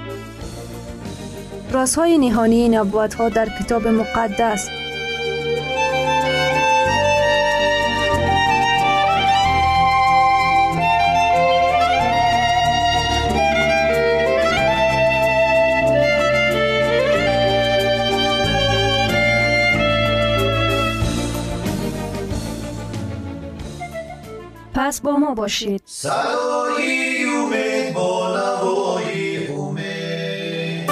رازهای نهانی نبوت‌ها در کتاب مقدس. پس با ما باشید. صدای امید با نوای امید،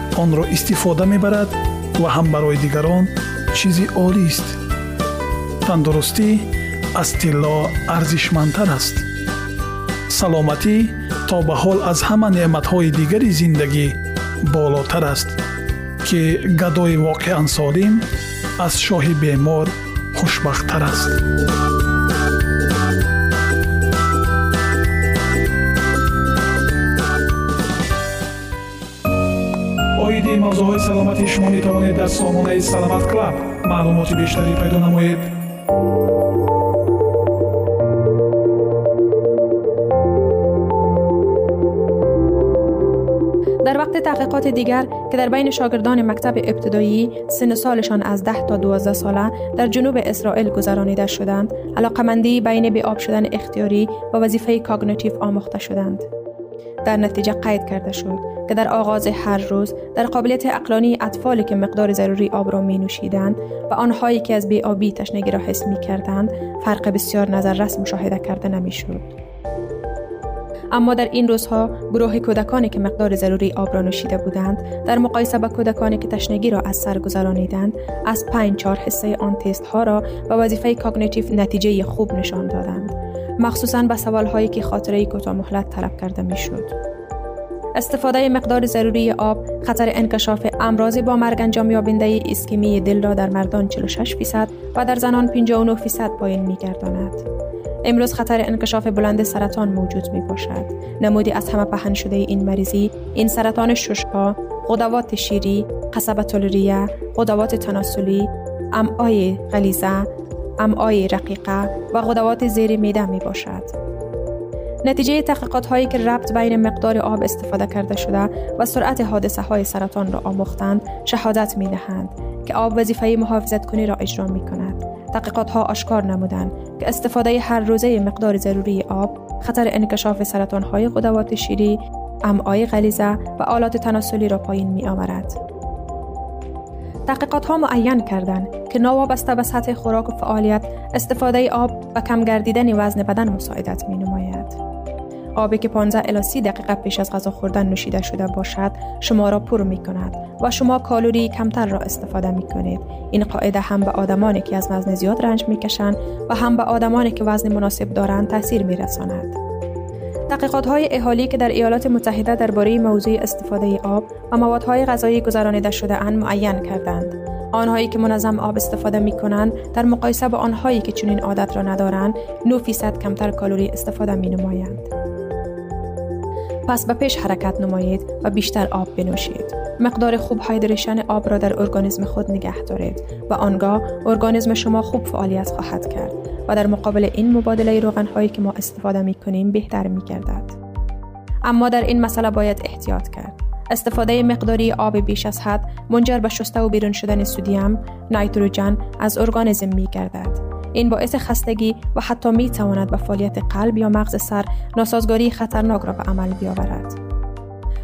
آن را استفاده می‌برد و هم برای دیگران چیزی عالی است. تندرستی از طلا ارزشمندتر است. سلامتی تا به حال از همه نعمت‌های دیگر زندگی بالاتر است که گدای واقعاً سالم از شاه بیمار خوشبخت‌تر است. این موضوع سلامتی شما می توانید در سامانه سلامت کلاب معلومات بیشتری پیدا نمایید. در وقت تحقیقات دیگر که در بین شاگردان مکتب ابتدایی سن سالشان از 10 تا 12 ساله در جنوب اسرائیل گذرانیده شدند، علاقه‌مندی بین بی‌آب شدن اختیاری و وظیفه کاگنیتیو آموخته شدند. در نتیجه قید کرده شد که در آغاز هر روز در قابلیت عقلانی اطفالی که مقدار ضروری آب را می نوشیدند و آنهایی که از بی‌آبی تشنگی را حس می کردند فرق بسیار نظررس مشاهده کرده نمی شد. اما در این روزها گروه کودکانی که مقدار ضروری آب را نوشیده بودند در مقایسه با کودکانی که تشنگی را از سر گذرانیدند از 5-4 حصه آن تست ها را و وظیفه کاگنیتیو نتیجه خوب نشان دادند، مخصوصاً به سوال‌هایی که خاطره کوتاه مهلت طلب کرده می‌شد. استفاده مقدار ضروری آب خطر انکشاف امراض با مرگ انجام یابنده ایسکمی دل را در مردان 46% و در زنان 59% پایین می‌گرداند. امروز خطر انکشاف بلند سرطان موجود می‌باشد. نمودی از همه پهن شده این مریضی، این سرطان ششپا، غدوات شیری، قصبه تلریه، غدوات تناسلی، امعای غلیظه، امعای رقیقه و غدوات زیر معده می باشد. نتیجه تحقیقات هایی که ربط بین مقدار آب استفاده کرده شده و سرعت حادثه های سرطان را آموختند شهادت می دهند که آب وظیفه محافظت کنی را اجرا می کند. تحقیقات ها آشکار نمودند که استفاده هر روزه مقدار ضروری آب خطر انکشاف سرطان های غدوات شیری، امعای غلیظه و آلات تناسلی را پایین می آورد. تحقیقات‌ها معین کردند که ناوابسته به سطح خوراک و فعالیت، استفاده آب و کم گردیدن وزن بدن مساعدت می‌نماید. آبی که 15 الی 30 دقیقه پیش از غذا خوردن نوشیده شده باشد، شما را پر می‌کند و شما کالری کمتر را استفاده می‌کنید. این قاعده هم به آدمانی که از وزن زیاد رنج می‌کشند و هم به آدمانی که وزن مناسب دارند تأثیر می‌رساند. تحقیقات‌های اهالی که در ایالات متحده درباره موضوع استفاده آب و موادهای غذایی گذرانیده شده‌اند معین کردند. آنهایی که منظم آب استفاده می‌کنند در مقایسه با آنهایی که چنین عادت را ندارند، 9% کمتر کالری استفاده می‌نمایند. پس به پیش حرکت نمایید و بیشتر آب بنوشید. مقدار خوب هایدریشن آب را در ارگانیسم خود نگه دارید و آنگاه ارگانیسم شما خوب فعالیت خواهد کرد و در مقابل این مبادله روغن‌هایی که ما استفاده می‌کنیم بهتر می‌گردد. اما در این مسئله باید احتیاط کرد. استفاده مقداری آب بیش از حد منجر به شسته و بیرون شدن سدیم، نیتروژن از ارگانیسم می‌گردد. این باعث خستگی و حتی می‌تواند به فعالیت قلب یا مغز سر ناسازگاری خطرناک را به عمل بیاورد.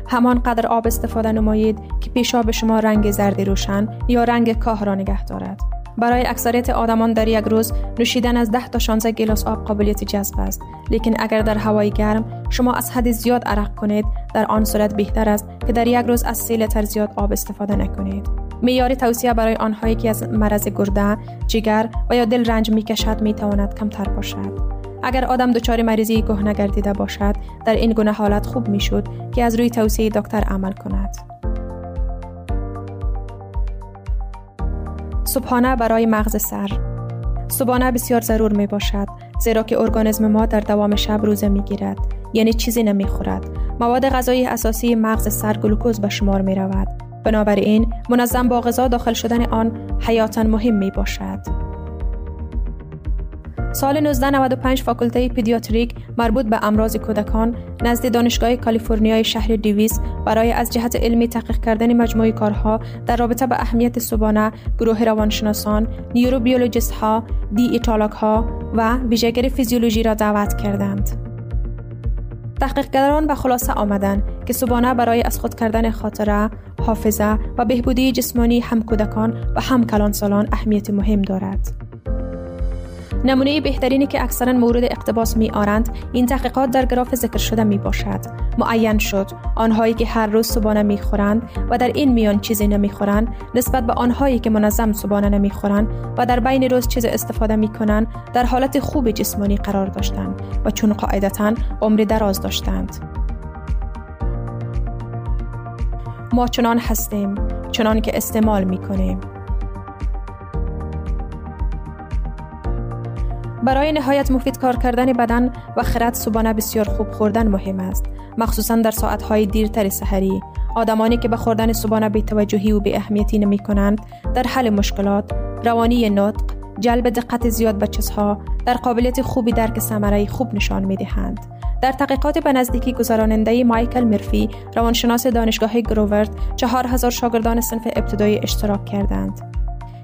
همانقدر آب استفاده نمایید که پیشاب شما رنگ زرد روشن یا رنگ کاه را نگه دارد. برای اکثریت آدمان در یک روز نوشیدن از 10 تا 16 گیلاس آب قابلیت جذب است، لیکن اگر در هوای گرم شما از حد زیاد عرق کنید، در آن صورت بهتر است که در یک روز از 3 لیتر زیاد آب استفاده نکنید. معیار توصیه برای آنهایی که از مرض گرده، جگر و یا دل رنج می‌کشد می‌تواند کمتر باشد. اگر آدم دچار مریضی کهنه گردیده باشد، در این گونه حالت خوب می‌شد که از روی توصیه دکتر عمل کند. صبحانه برای مغز سر. صبحانه بسیار ضرور می‌باشد، زیرا که ارگانیسم ما در دوام شب روزه می‌گیرد، یعنی چیزی نمی‌خورد. مواد غذایی اساسی مغز سر گلوکوز به شمار می‌رود. بنابراین منظم با غذا داخل شدن آن حیاتاً مهم می باشد. سال 1995 فاکولته پدیاتریک مربوط به امراض کودکان نزد دانشگاه کالیفرنیای شهر دیویس برای از جهت علمی تحقیق کردن مجموعه کارها در رابطه به اهمیت صبحانه، گروه روانشناسان، نیوروبیولوژیست ها، دیئتولوگ ها و ویژه‌گر فیزیولوژی را دعوت کردند. تحقیقگران به خلاصه آمدند که صبحانه برای از خود کردن خاطره، حافظه و بهبودی جسمانی هم کودکان و هم کلانسالان اهمیت مهم دارد. نمونه بهترینی که اکثراً مورد اقتباس می‌آورند، این تحقیقات در گراف ذکر شده میباشد. معین شد آنهایی که هر روز صبحانه میخورند و در این میان چیزی نمیخورند نسبت به آنهایی که منظم صبحانه نمیخورند و در بین روز چیز استفاده میکنند در حالت خوب جسمانی قرار داشتند و چون قاعدتاً عمر دراز داشتند. ما چنان هستیم، چنان که استعمال میکنیم. برای نهایت مفید کار کردن بدن و خرد، صبحانه بسیار خوب خوردن مهم است، مخصوصاً در ساعت‌های دیرتر سحری. آدمانی که به خوردن صبحانه بی‌توجهی و بی‌اهمیتی نمی‌کنند، در حل مشکلات، روانی نطق، جلب دقت زیاد به چیزها، در قابلیت خوبی درک ثمره خوب نشان می‌دهند. در تحقیقات به نزدیکی گذراننده مایکل مرفی، روانشناس دانشگاه گروورد، 4000 شاگردان صنف ابتدایی اشتراک کردند.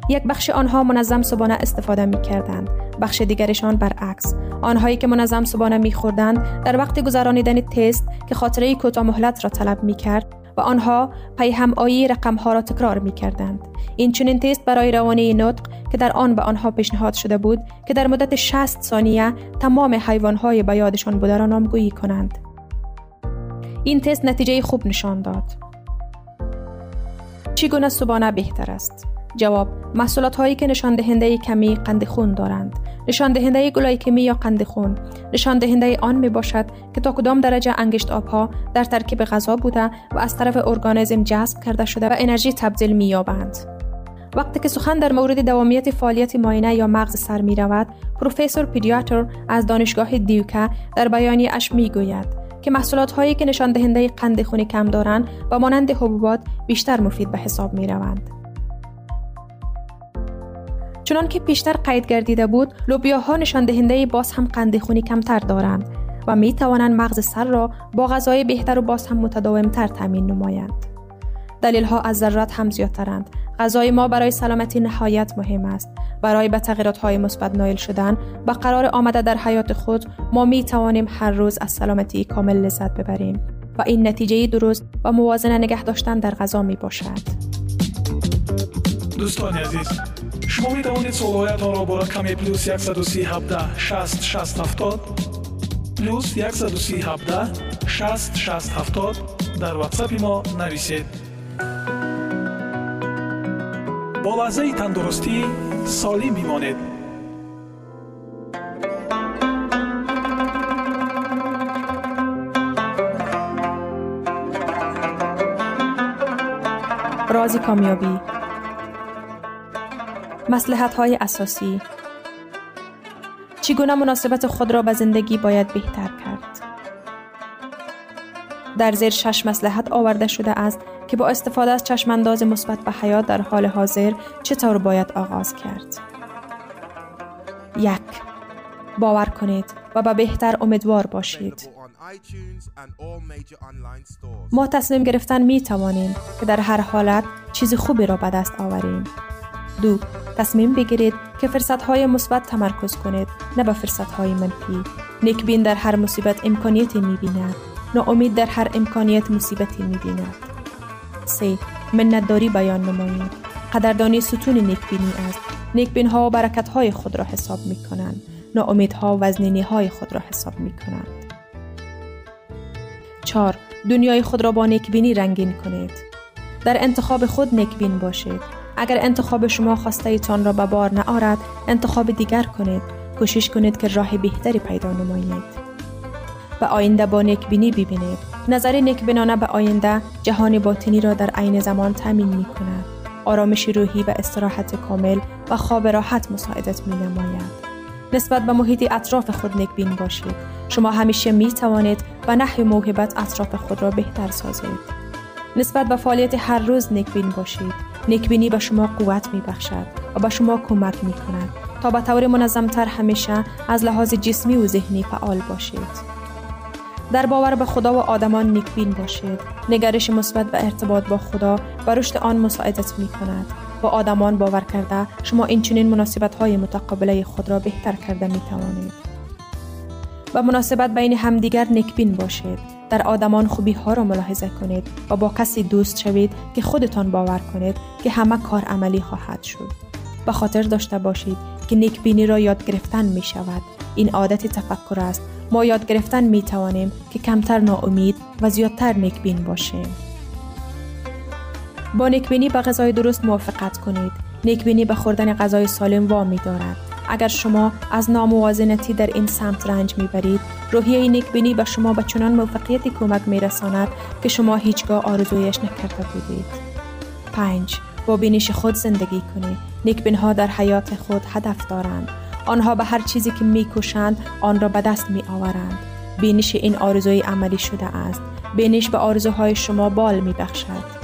یک بخش آنها منظم صبحانه استفاده می‌کردند، بخش دیگرشان برعکس. آنهایی که منظم صبحانه می‌خوردند در وقت گذراندن تست که خاطره کوتاه مهلت را طلب می‌کرد و آنها پی هم‌آیی رقم‌ها را تکرار می‌کردند. این چنین تست برای روانی نطق که در آن به آنها پیشنهاد شده بود که در مدت 60 ثانیه تمام حیوان‌های به یادشان بوده را نامگویی کنند. این تست نتیجه خوب نشان داد. چگونه صبحانه بهتر است؟ جواب: محصولات هایی که نشان دهنده کمی قند خون دارند، نشان دهنده گلایکمی یا قند خون، نشان دهنده آن می باشد که تا کدام درجه انگشت آب ها در ترکیب غذا بوده و از طرف ارگانیسم جذب کرده شده و انرژی تبدیل می یابند. وقتی که سخن در مورد دوامیت فعالیت ماینه یا مغز سر می رود، پروفسور پیدیاتر از دانشگاه دیوکا در بیانیه اش می گوید که محصولات هایی که نشان دهنده قند خون کم دارند و مانند حبوبات بیشتر مفید به حساب می روند. چنان که پیشتر قید گردیده بود، لوبیاها نشان دهنده باز هم قند خونی کمتر دارند و می توانند مغز سر را با غذای بهتر و باز هم متداومتر تامین نمایند. دلیل ها از ضرورت هم زیادترند. غذای ما برای سلامتی نهایت مهم است. برای به تغییرات های مثبت نائل شدن و قرار آمده در حیات خود، ما می توانیم هر روز از سلامتی کامل لذت ببریم و این نتیجه درست و موازنه نگه داشتن در غذا می باشد. دوستان عزیز، شما می توانید سوالهایتان را برای کمی پلوس 137 60 60 70 پلوس 137 60 60 70 در واتساپ ما نویسید. با لحظه تندرستی سالم بمانید. راز کامیابی، مصلحت‌های اساسی، چگونه مناسبت خود را با زندگی باید بهتر کرد. در زیر 6 مصلحت آورده شده است که با استفاده از چشم‌انداز مثبت به حیات در حال حاضر چطور باید آغاز کرد. 1. باور کنید و به بهتر امیدوار باشید. ما تصمیم گرفتن می توانیم که در هر حالت چیز خوبی را به دست آوریم. 2. تصمیم بگیرید که فرصت‌های مثبت تمرکز کنید، نه به فرصت‌های منفی. نیکبین در هر مصیبت امکانیتی می بیند، ناامید در هر امکانیت مصیبتی می بیند. 3. منت‌داری بیان نمایید. قدردانی ستون نیکبینی است. نیکبین‌ها برکت‌های خود را حساب می کنند. ناامیدها وزنینی‌های خود را حساب می‌کنند. 4. دنیای خود را با نیکبینی رنگین کنید. در انتخاب خود نیکبین باشید. اگر انتخاب شما خواسته‌تان را به بار نآورد، انتخاب دیگر کنید. کوشش کنید که راه بهتری پیدا نمایید. به آینده با نیکبینی ببینید. نظر نیکبینانه به آینده جهان باطنی را در عین زمان تامین می‌کند. آرامش روحی و استراحت کامل و خواب راحت مساعدت می‌نماید. نسبت به محیط اطراف خود نیکبین باشید. شما همیشه می توانید و نحو موهبت اطراف خود را بهتر سازید. نسبت به فعالیت هر روز نیکبین باشید. نیکبینی به شما قوت می بخشد و به شما کمک می کند تا به طور منظمتر همیشه از لحاظ جسمی و ذهنی فعال باشید. در باور به خدا و آدمان نیکبین باشید. نگرش مثبت و ارتباط با خدا و رشد آن مساعدت می کند. با آدمان باور کرده شما اینچنین مناسبت‌های متقابله خود را بهتر کرده می‌توانید. و مناسبت بین همدیگر نیکبین باشید. در آدمان خوبی‌ها را ملاحظه کنید و با کسی دوست شوید که خودتان باور کنید که همه کار عملی خواهد شد. به خاطر داشته باشید که نیکبینی را یاد گرفتن می‌شود. این عادت تفکر است. ما یاد گرفتن می‌توانیم که کمتر ناامید و زیادتر نیکبین باشیم. با نیکبینی به غذای درست موافقت کنید. نیکبینی به خوردن غذای سالم وامی دارد. اگر شما از ناموازنتی در این سمت رنج میبرید، روحیه نیکبینی به شما به چنان موفقیتی کمک میرساند که شما هیچگاه آرزویش نکرده بودید. 5. با بینش خود زندگی کنید. نیکبین‌ها در حیات خود هدف دارند. آنها به هر چیزی که می‌کوشند آن را به دست می‌آورند. بینش این آرزوی عملی شده است. بینش به آرزوهای شما بال می‌بخشد.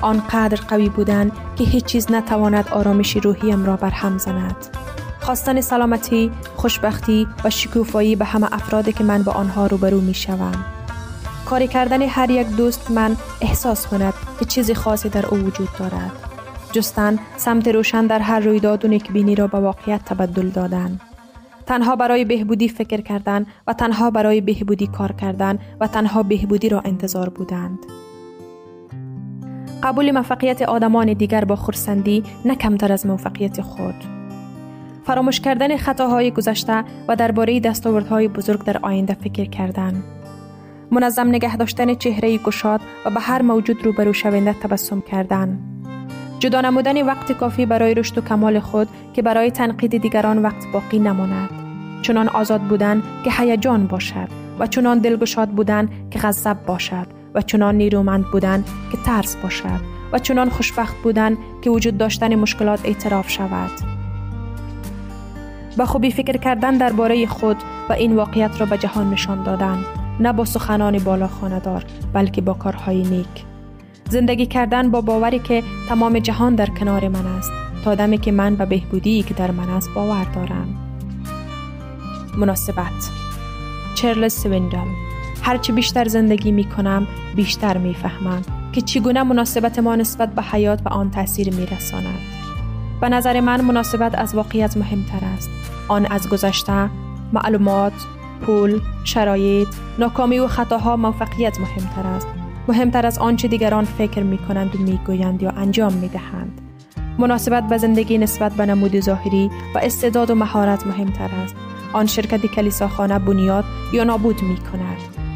آنقدر قوی بودن که هیچ چیز نتواند آرامش روحیم را برهم زند. خواستن سلامتی، خوشبختی و شکوفایی به همه افرادی که من با آنها روبرو می شوم. کاری کردن هر یک دوست من احساس کند که چیز خاصی در او وجود دارد. جستن سمت روشن در هر رویداد و نیکبینی را به واقعیت تبدل دادن. تنها برای بهبودی فکر کردن و تنها برای بهبودی کار کردن و تنها بهبودی را انتظار بودند. قبول موفقیت آدمان دیگر با خرسندی، نه کمتر از موفقیت خود. فراموش کردن خطاهای گذشته و درباره دستاوردهای بزرگ در آینده فکر کردن. منظم نگه داشتن چهره گشاد و به هر موجود روبرو شونده تبسم کردن. جدا نمودن وقت کافی برای رشد و کمال خود که برای تنقید دیگران وقت باقی نماند. چنان آزاد بودن که هیجان باشد و چنان دلگشاد بودن که غضب باشد. و چنان نیرومند بودن که ترس باشد و چنان خوشبخت بودن که وجود داشتن مشکلات اعتراف شود. با خوبی فکر کردن درباره خود و این واقعیت را به جهان نشان دادن، نه با سخنان بالا خانه‌دار بلکه با کارهای نیک. زندگی کردن با باوری که تمام جهان در کنار من است تا دمی که من به بهبودی که در من است باور دارم. مناسبت چارلز سویندل. هرچی بیشتر زندگی می کنم بیشتر می فهمم که چگونه مناسبت ما نسبت به حیات و آن تأثیر می رساند. به نظر من مناسبت از واقعیت مهمتر است. آن از گذشته، معلومات، پول، شرایط، ناکامی و خطاها موفقیت مهمتر است. مهمتر از آن چه دیگران فکر می کنند و می گویند یا انجام می دهند. مناسبت به زندگی نسبت به نمود ظاهری و استعداد و مهارت مهمتر است. آن شرکت کلیساخانه بنیاد یا نابود می کند.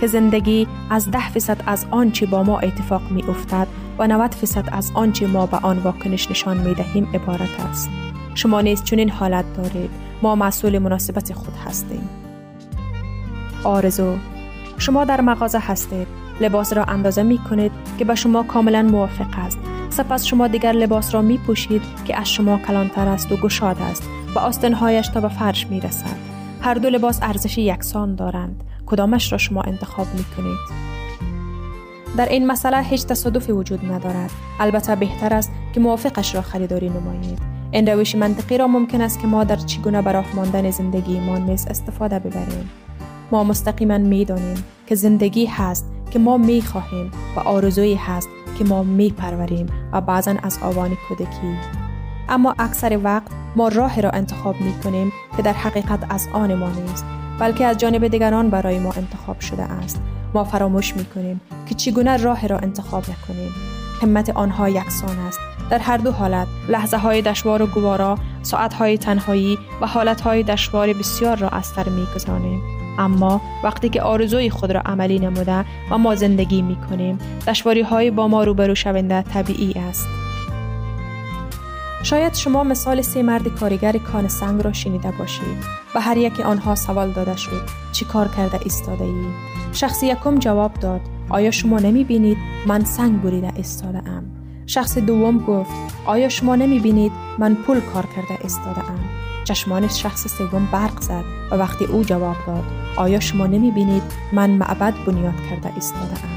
که زندگی از 10% از آن چی با ما اتفاق می افتد و 90% از آن چی ما به آن واکنش نشان می دهیم عبارت است. شما نیز چنین حالت دارید. ما مسئول مناسبت خود هستیم. آرزو. شما در مغازه هستید. لباس را اندازه می کنید که به شما کاملا موافق است. سپس شما دیگر لباس را می پوشید که از شما کلانتر است و گشاد است و آستانهایش تا به فرش می رسد. هر دو لباس ارزش یکسان دارند. کدامش را شما انتخاب می کنید؟ در این مسئله هیچ تصادفی وجود ندارد. البته بهتر است که موافقش را خریداری نمایید. این روش منطقی را ممکن است که ما در چگونه براه ماندن زندگی ما نیز استفاده ببریم. ما مستقیما می دانیم که زندگی هست که ما می خواهیم و آرزویی هست که ما می پروریم و بعضا از آوان کودکی. اما اکثر وقت ما راه را انتخاب می کنیم که در حقیقت از آن ما نیست، بلکه از جانب دیگران برای ما انتخاب شده است. ما فراموش می کنیم که چگونه راه را انتخاب نکنیم. قیمت آنها یکسان است. در هر دو حالت، لحظه های دشوار و گوارا، ساعت های تنهایی و حالت های دشوار بسیار را از سر می گذرانیم. اما وقتی که آرزوی خود را عملی نموده و ما زندگی می کنیم، دشواری های با ما روبرو شونده طبیعی است. شاید شما مثال 3 مرد کارگر کان سنگ را شنیده باشید و هر یک آنها سوال داده شد: چی کار کرده ایستاده ای؟ شخص یکم جواب داد: آیا شما نمی بینید من سنگ بریده ایستاده ام؟ شخص دوم گفت: آیا شما نمی بینید من پول کار کرده ایستاده ام؟ چشمان شخص سوم برق زد و وقتی او جواب داد: آیا شما نمی بینید من معبد بنیاد کرده ایستاده ام؟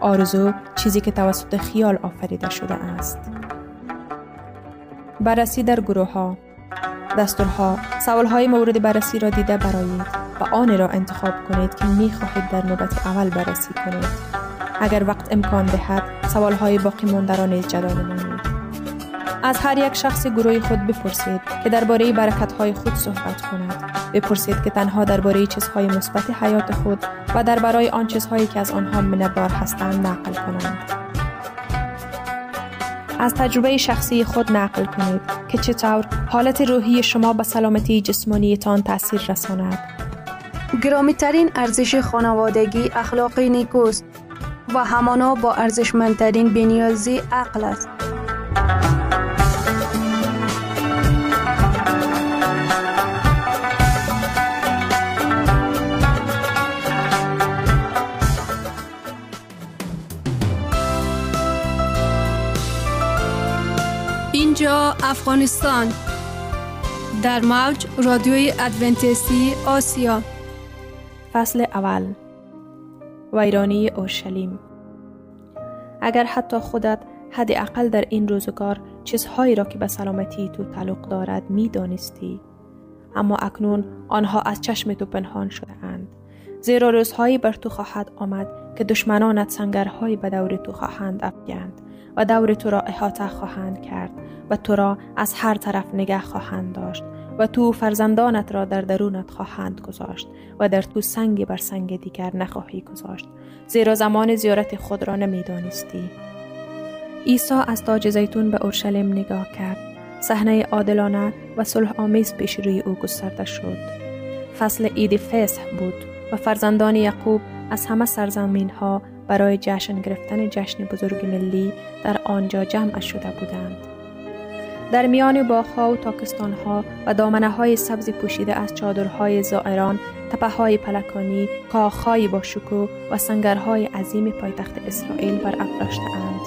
آرزو چیزی که توسط خیال آفریده شده است. بررسی در گروه ها، دستورها، سوالهای مورد بررسی را دیده برایید و آن را انتخاب کنید که می‌خواهید در نوبت اول بررسی کنید. اگر وقت امکان دهد، سوالهای باقی مانده را نیز جدا نمایید. از هر یک شخص گروه خود بپرسید که درباره برکت‌های خود صحبت کند. بپرسید که تنها درباره چیزهای مثبت حیات خود و درباره آن چیزهایی که از آنها منبار هستند نقل کنند. از تجربه شخصی خود نقل کنید که چطور حالت روحی شما به سلامتی جسمانیتان تأثیر رساند. گرامی‌ترین ارزش خانوادگی اخلاق نیکوست و همانا با ارزشمندترین بی‌نیازی عقل است. اینجا افغانستان، در موج رادیوی ادونتیستی آسیا. فصل اول، ویرانی اورشلیم. اگر حتی خودت حداقل در این روزگار چیزهایی را که به سلامتی تو تعلق دارد می دانستی، اما اکنون آنها از چشم تو پنهان شده اند، زیرا روزهایی بر تو خواهد آمد که دشمنانت سنگرهایی به دور تو خواهند افکند و دور تو را احاطه خواهند کرد و تو را از هر طرف نگه خواهند داشت و تو فرزندانت را در درونت خواهند گذاشت و در تو سنگ بر سنگ دیگر نخواهی گذاشت، زیرا زمان زیارت خود را نمیدانستی. عیسی از تاج زیتون به اورشلیم نگاه کرد. صحنه عادلانه و صلح آمیز پیش روی او گسترده شد. فصل عید فسح بود و فرزندان یعقوب از همه سرزمین ها برای جشن گرفتن جشن بزرگ ملی در آنجا جمع شده بودند. در میان باغ‌ها و تاکستان‌ها و دامنه‌های سبز پوشیده از چادرهای زائران، تپه‌های پلکانی، کاخ‌های باشکوه و سنگرهای عظیم پایتخت اسرائیل برافراشته‌اند.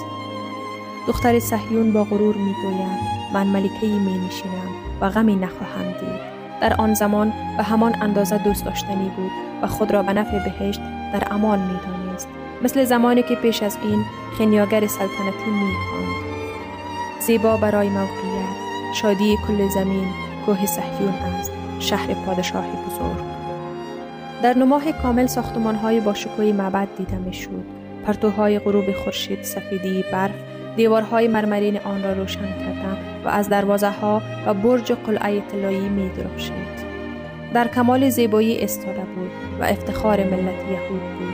دختر صهیون با غرور می‌گوید: من ملکه می‌نشینم و غمی نخواهم دید. در آن زمان به همان اندازه دوست داشتنی بود و خود را به نفع بهشت در امان می‌دانست، مثل زمانی که پیش از این خنیاگر سلطنتی می‌خواند. زیبا برای موقعیت، شادی کل زمین، کوه صهیون است، شهر پادشاه بزرگ. در نماه کامل ساختمان‌های باشکوه معبد دیده می‌شد. پرتوهای غروب خورشید سفیدی برف دیوارهای مرمرین آن را روشن کرده و از دروازه‌ها و برج قلعه طلایی می‌درخشید. در کمال زیبایی ایستاده بود و افتخار ملت یهود بود.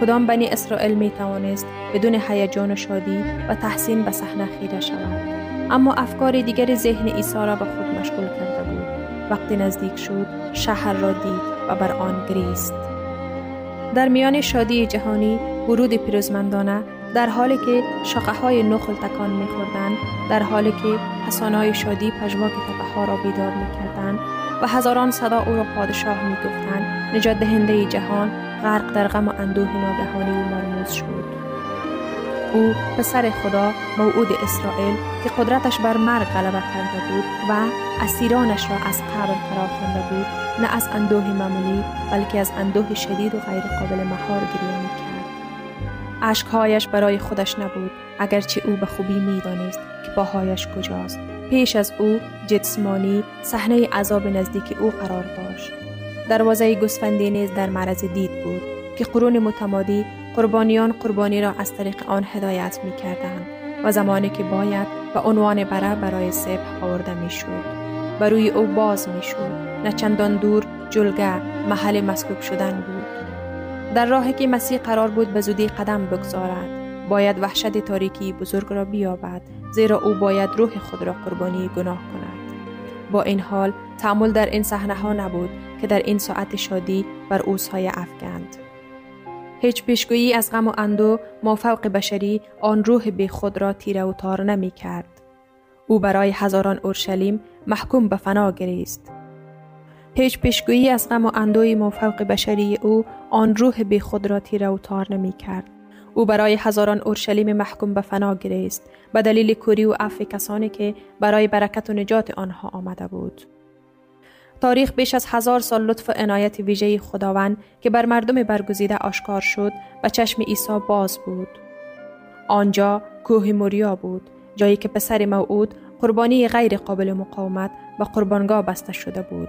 کدام بنی اسرائیل می توانست بدون هیجان و شادی و تحسین به صحنه خیره شود؟ اما افکار دیگر ذهن عیسی را به خود مشغول کرده بود. وقتی نزدیک شد، شهر را دید و بر آن گریست. در میان شادی جهانی، ورود پیروزمندانه، در حالی که شاخه‌های نخل تکان می‌خوردند، در حالی که حسانه‌های شادی پژواک تپه‌ها را بیدار می‌کردند و هزاران صدا او را پادشاه می‌گفتند، نجات دهنده جهان غرق در غم و اندوه ناگهانی و مرموز شد. او پسر خدا، موعود اسرائیل که قدرتش بر مرگ غلبه کرده بود و اسیرانش را از قبر فراخوانده بود، نه از اندوه معمولی بلکه از اندوه شدید و غیر قابل مهار گریه می‌کرد. اشک‌هایش برای خودش نبود، اگرچه او به خوبی می‌دانست که پاهایش کجاست. پیش از او جسمانی صحنه عذاب نزدیک او قرار داشت. دروازه گوسفندی نیز در معرض دید بود که قرون متمادی قربانیان قربانی را از طریق آن هدایت می‌کردند و زمانی که باید به عنوان بره برای ذبح آورده می‌شد، بر روی او باز می‌شد. نه چندان دور جلگه محل مسلوب شدن بود. در راهی که مسیح قرار بود به زودی قدم بگذارد، باید وحشت تاریکی بزرگ را بیابد، زیرا او باید روح خود را قربانی گناه کند. با این حال تأمل در این صحنه‌ها نبود که در این ساعت شادی بر او سایه افکند. هیچ پیشگویی از غم و اندوه مافوق بشری آن روح بی خود را تیره و تار نمی کرد. او برای هزاران اورشلیم محکوم به فنا گریست. هیچ پیشگویی از غم و اندوه مافوق بشری او آن روح بی خود را تیره و تار نمی کرد. او برای هزاران اورشلیم محکوم به فنا گریست، به دلیل کوری و عفو کسانی که برای برکت و نجات آنها آمده بود. تاریخ بیش از 1000 سال لطف و عنایت ویژه خداوند که بر مردم برگزیده آشکار شد و چشم عیسی باز بود. آنجا کوه موریا بود، جایی که پسر موعود قربانی غیر قابل مقاومت و قربانگاه بسته شده بود.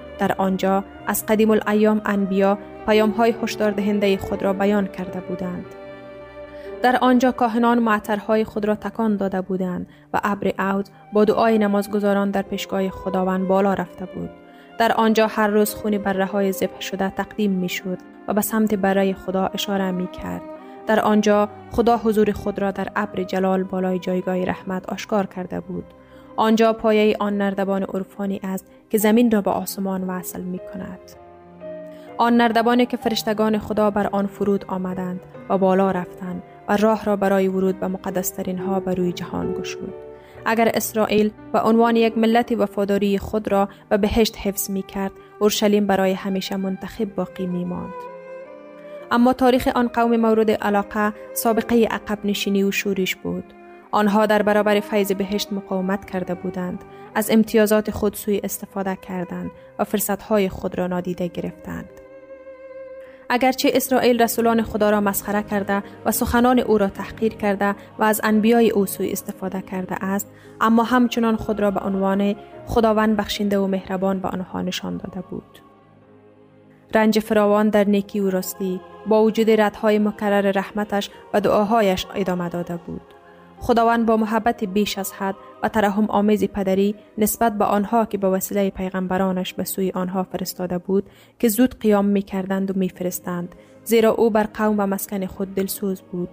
در آنجا از قدیم الایام انبیا پیام‌های هشدار دهنده خود را بیان کرده بودند. در آنجا کاهنان معطرهای خود را تکان داده بودند و ابر عود با دعای نمازگزاران در پیشگاه خداوند بالا رفته بود. در آنجا هر روز خون بره‌های ذبح شده تقدیم می‌شد و به سمت بره خدا اشاره می‌کرد. در آنجا خدا حضور خود را در ابر جلال بالای جایگاه رحمت آشکار کرده بود. آنجا پایه آن نردبان عرفانی است که زمین را به آسمان وصل می کند. آن نردبانی که فرشتگان خدا بر آن فرود آمدند و بالا رفتند و راه را برای ورود به مقدسترین ها بر روی جهان گشود. اگر اسرائیل به عنوان یک ملت وفاداری خود را به بهشت حفظ می کرد، اورشلیم برای همیشه منتخب باقی می ماند. اما تاریخ آن قوم مورد علاقه سابقه عقب نشینی و شورش بود. آنها در برابر فیض بهشت مقاومت کرده بودند، از امتیازات خود سوء استفاده کردند و فرصتهای خود را نادیده گرفتند. اگرچه اسرائیل رسولان خدا را مسخره کرده و سخنان او را تحقیر کرده و از انبیای او سوء استفاده کرده است، اما همچنان خود را به عنوان خداوند بخشنده و مهربان به آنها نشان داده بود. رنج فراوان در نیکی و راستی با وجود ردهای مکرر رحمتش و دعاهایش ادامه داده بود. خداوند با محبت بیش از حد و ترحم آمیز پدری نسبت به آنها که به وسیله پیغمبرانش به سوی آنها فرستاده بود که زود قیام می کردند و می فرستند، زیرا او بر قوم و مسکن خود دلسوز بود.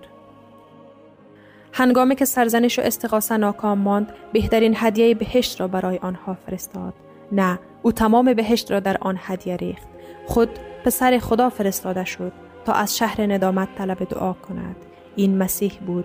هنگامی که سرزنش و استغاثه ناکام ماند، بهترین هدیه بهشت را برای آنها فرستاد. نه، او تمام بهشت را در آن هدیه ریخت. خود پسر خدا فرستاده شد تا از شهر ندامت طلب دعا کند. این مسیح بود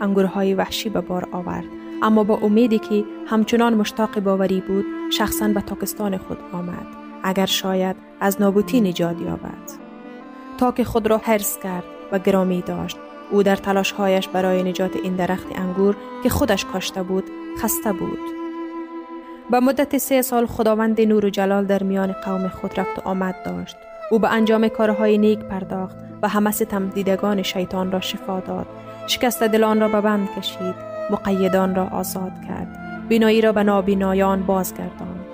انگورهای وحشی به بار آورد، اما با امیدی که همچنان مشتاق باوری بود، شخصاً به تاکستان خود آمد، اگر شاید از نابوتی نجات یابد. تا که خود را حرص کرد و گرامی داشت، او در تلاشهایش برای نجات این درخت انگور که خودش کاشته بود، خسته بود. به مدت 3 سال خداوند نور و جلال در میان قوم خود رفت و آمد داشت. او به انجام کارهای نیک پرداخت و همه ستم دیدگان شیطان را شفا داد، شکست دلان را به بند کشید، مقیدان را آزاد کرد، بینایی را به نابینایان بازگرداند،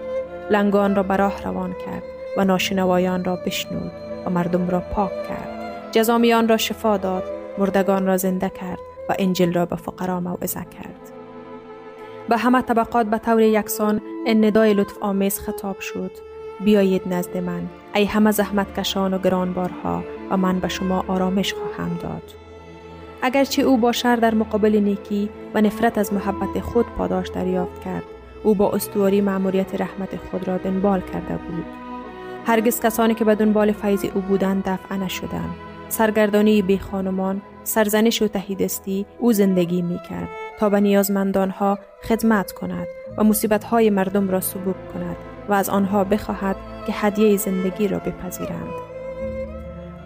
لنگان را به راه روان کرد و ناشنوایان را بشنود و مردم را پاک کرد، جزامیان را شفا داد، مردگان را زنده کرد و انجیل را به فقرا موعظه کرد. به همه طبقات به طور یکسان این ندای لطف آمیز خطاب شد: بیایید نزد من، ای همه زحمت کشان و گرانبارها، و من به شما آرامش خواهم داد. اگرچه او با شر در مقابل نیکی و نفرت از محبت خود پاداش دریافت کرد، او با استواری مأموریت رحمت خود را دنبال کرده بود. هرگز کسانی که به دنبال فیض او بودند دفع نشدند. سرگردانی بی خانمان، سرزنش و تهیدستی او زندگی می کرد تا به نیازمندانها خدمت کند و مصیبت‌های مردم را سبوک کند و از آنها بخواهد که هدیه زندگی را بپذیرند.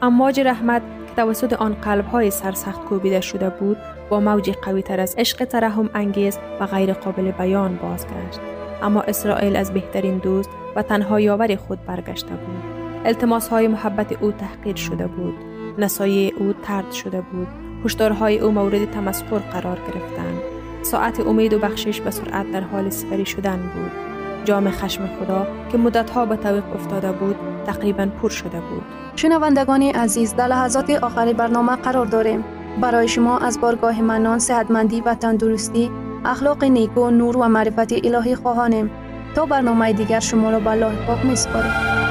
امواج رحمت که توسط آن قلب‌های سرسخت کوبیده شده بود، با موجی قوی‌تر از عشق ترحم انگیز و غیر قابل بیان بازگشت. اما اسرائیل از بهترین دوست و تنها یاور خود برگشته بود. التماس‌های محبت او تحقیر شده بود، نصایح او طرد شده بود، هشدارهای او مورد تمسخر قرار گرفتند. ساعت امید و بخشش به سرعت در حال سپری شدن بود. جام خشم خدا که مدتها به تعویق افتاده بود تقریباً پر شده بود. شنوندگان عزیز، در لحظات آخر برنامه قرار داریم. برای شما از بارگاه منان، صحتمندی و تندرستی، اخلاق نیکو، نور و معرفت الهی خواهانیم. تا برنامه دیگر شما را به لاح پاک می‌سپارم.